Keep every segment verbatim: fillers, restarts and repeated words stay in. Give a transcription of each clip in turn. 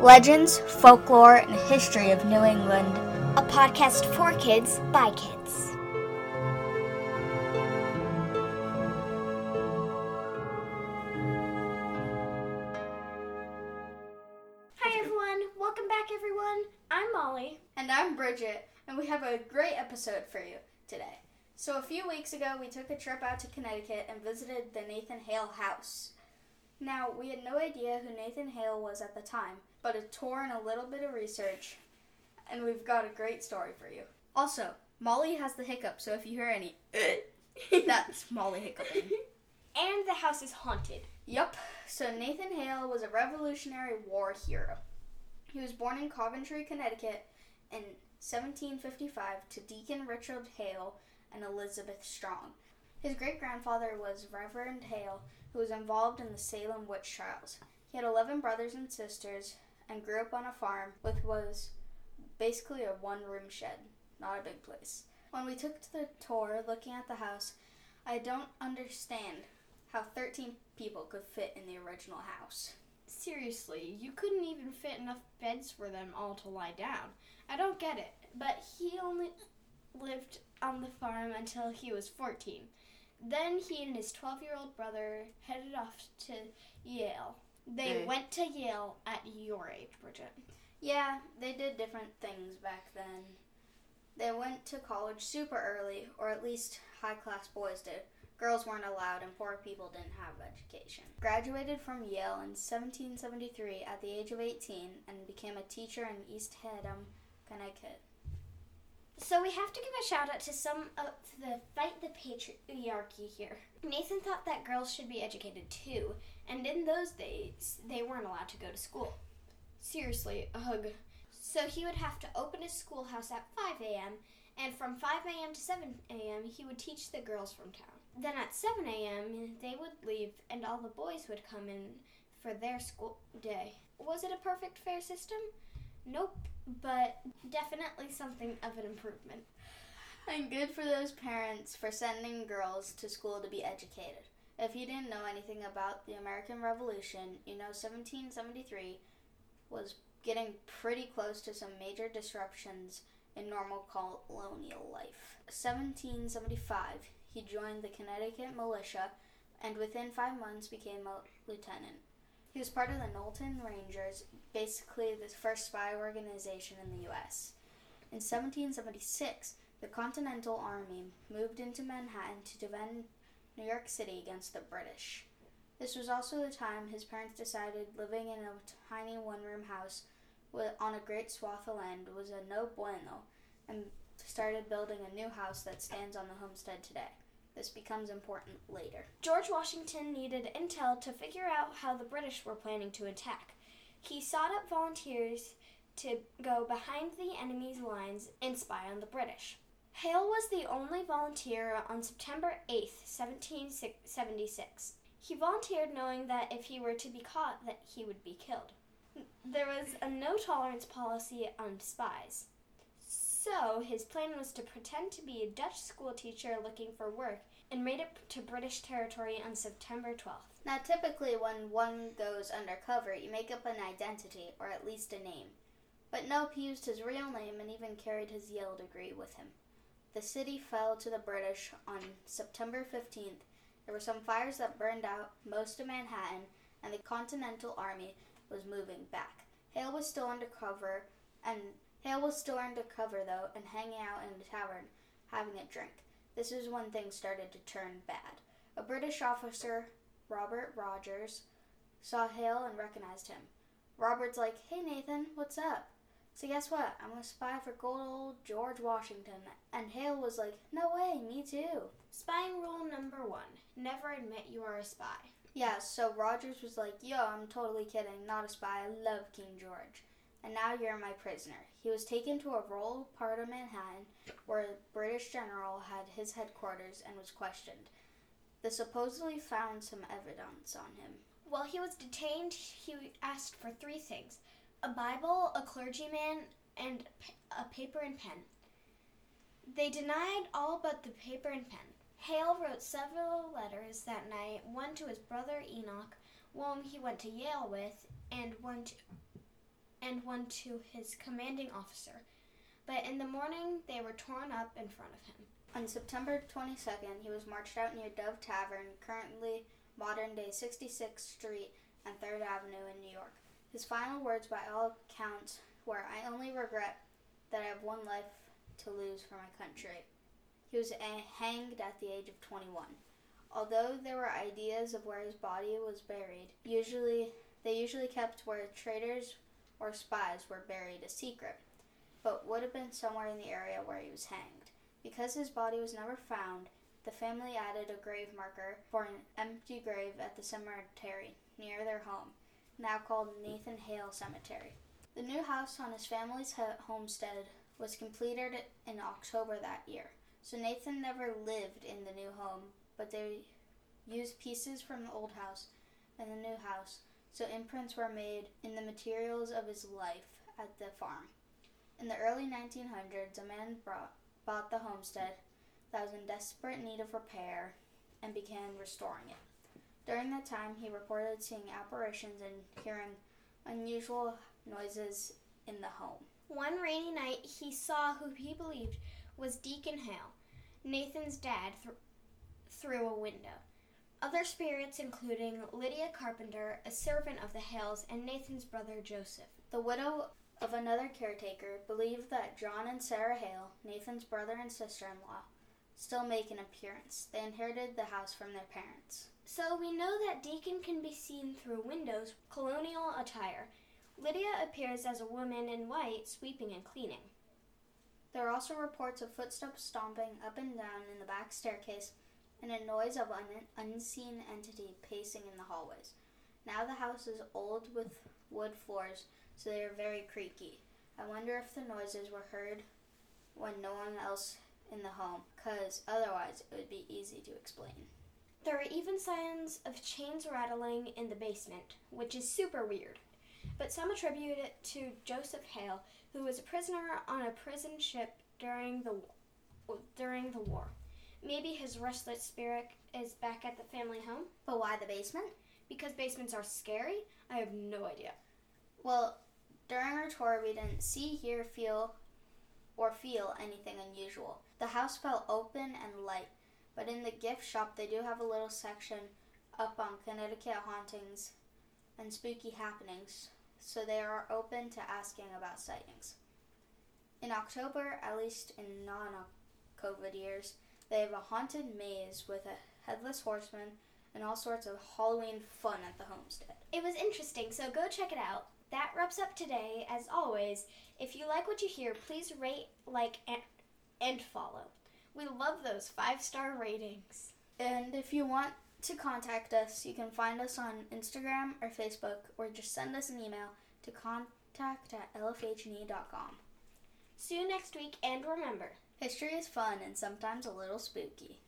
legends, folklore, and history of New England. A podcast for kids, by kids. Hi everyone, welcome back everyone. I'm Molly. And I'm Bridget, and we have a great episode for you today. So a few weeks ago, we took a trip out to Connecticut and visited the Nathan Hale house. Now, we had no idea who Nathan Hale was at the time, but a tour and a little bit of research, and we've got a great story for you. Also, Molly has the hiccup, so if you hear any, that's Molly hiccuping. And the house is haunted. Yep. So Nathan Hale was a Revolutionary War hero. He was born in Coventry, Connecticut in seventeen fifty-five to Deacon Richard Hale and Elizabeth Strong. His great-grandfather was Reverend Hale, who was involved in the Salem witch trials. He had eleven brothers and sisters and grew up on a farm, which was basically a one-room shed, not a big place. When we took to the tour looking at the house, I don't understand how thirteen people could fit in the original house. Seriously, you couldn't even fit enough beds for them all to lie down. I don't get it, but he only lived on the farm until he was fourteen. Then he and his twelve-year-old brother headed off to Yale. They mm. went to Yale at your age, Bridget. Yeah, they did different things back then. They went to college super early, or at least high-class boys did. Girls weren't allowed, and poor people didn't have education. Graduated from Yale in seventeen seventy-three at the age of eighteen and became a teacher in East Haddam, Connecticut. So we have to give a shout out to some of the Fight the Patriarchy here. Nathan thought that girls should be educated too, and in those days, they weren't allowed to go to school. Seriously, ugh. So he would have to open his schoolhouse at five a.m., and from five a.m. to seven a.m., he would teach the girls from town. Then at seven a.m., they would leave, and all the boys would come in for their school day. Was it a perfect fair system? Nope, but definitely something of an improvement. And good for those parents for sending girls to school to be educated. If you didn't know anything about the American Revolution, you know seventeen seventy-three was getting pretty close to some major disruptions in normal colonial life. seventeen seventy-five, he joined the Connecticut militia and within five months became a lieutenant. He was part of the Knowlton Rangers, basically the first spy organization in the U S. In seventeen seventy-six, the Continental Army moved into Manhattan to defend New York City against the British. This was also the time his parents decided living in a tiny one-room house on a great swath of land was a no bueno, and started building a new house that stands on the homestead today. This becomes important later. George Washington needed intel to figure out how the British were planning to attack. He sought up volunteers to go behind the enemy's lines and spy on the British. Hale was the only volunteer on September eighth, seventeen seventy-six. He volunteered knowing that if he were to be caught, that he would be killed. There was a no-tolerance policy on spies. So, his plan was to pretend to be a Dutch school teacher looking for work and made it to British territory on September twelfth. Now, typically when one goes undercover, you make up an identity, or at least a name. But nope, he used his real name and even carried his Yale degree with him. The city fell to the British on September fifteenth. There were some fires that burned out most of Manhattan, and the Continental Army was moving back. Hale was still undercover, and... Hale was still undercover, though, and hanging out in the tavern, having a drink. This is when things started to turn bad. A British officer, Robert Rogers, saw Hale and recognized him. Robert's like, "Hey, Nathan, what's up? So guess what? I'm going to spy for good old George Washington." And Hale was like, "No way, me too." Spying rule number one, never admit you are a spy. Yeah, so Rogers was like, "Yo, I'm totally kidding, not a spy, I love King George. And now you're my prisoner." He was taken to a rural part of Manhattan where a British general had his headquarters and was questioned. They supposedly found some evidence on him. While he was detained, he asked for three things: a Bible, a clergyman, and a paper and pen. They denied all but the paper and pen. Hale wrote several letters that night, one to his brother Enoch, whom he went to Yale with, and one to... and one to his commanding officer, but in the morning they were torn up in front of him. On September twenty-second, he was marched out near Dove Tavern, currently modern-day sixty-sixth Street and third Avenue in New York. His final words, by all accounts, were, "I only regret that I have one life to lose for my country." He was hanged at the age of twenty-one. Although there were ideas of where his body was buried, usually they usually kept where traitors or spies were buried a secret, but would have been somewhere in the area where he was hanged. Because his body was never found, the family added a grave marker for an empty grave at the cemetery near their home, now called Nathan Hale Cemetery. The new house on his family's homestead was completed in October that year, so Nathan never lived in the new home, but they used pieces from the old house and the new house, so imprints were made in the materials of his life at the farm. In the early nineteen hundreds, a man brought, bought the homestead that was in desperate need of repair and began restoring it. During that time, he reported seeing apparitions and hearing unusual noises in the home. One rainy night, he saw who he believed was Deacon Hale, Nathan's dad, th- through a window. Other spirits, including Lydia Carpenter, a servant of the Hales, and Nathan's brother Joseph. The widow of another caretaker believed that John and Sarah Hale, Nathan's brother and sister-in-law, still make an appearance. They inherited the house from their parents. So we know that Deacon can be seen through windows, colonial attire. Lydia appears as a woman in white, sweeping and cleaning. There are also reports of footsteps stomping up and down in the back staircase and a noise of an unseen entity pacing in the hallways. Now the house is old with wood floors, so they are very creaky. I wonder if the noises were heard when no one else in the home, because otherwise it would be easy to explain. There are even signs of chains rattling in the basement, which is super weird. But some attribute it to Joseph Hale, who was a prisoner on a prison ship during the during the war. Maybe his restless spirit is back at the family home. But why the basement? Because basements are scary? I have no idea. Well, during our tour, we didn't see, hear, feel, or feel anything unusual. The house felt open and light, but in the gift shop, they do have a little section up on Connecticut hauntings and spooky happenings, so they are open to asking about sightings. In October, at least in non-COVID years, they have a haunted maze with a headless horseman and all sorts of Halloween fun at the homestead. It was interesting, so go check it out. That wraps up today. As always, if you like what you hear, please rate, like, and, and follow. We love those five-star ratings. And if you want to contact us, you can find us on Instagram or Facebook, or just send us an email to contact at l f h n e dot com. See you next week, and remember, history is fun and sometimes a little spooky.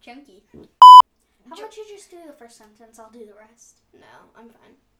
Chunky. How about you just do the first sentence? I'll do the rest. No, I'm fine.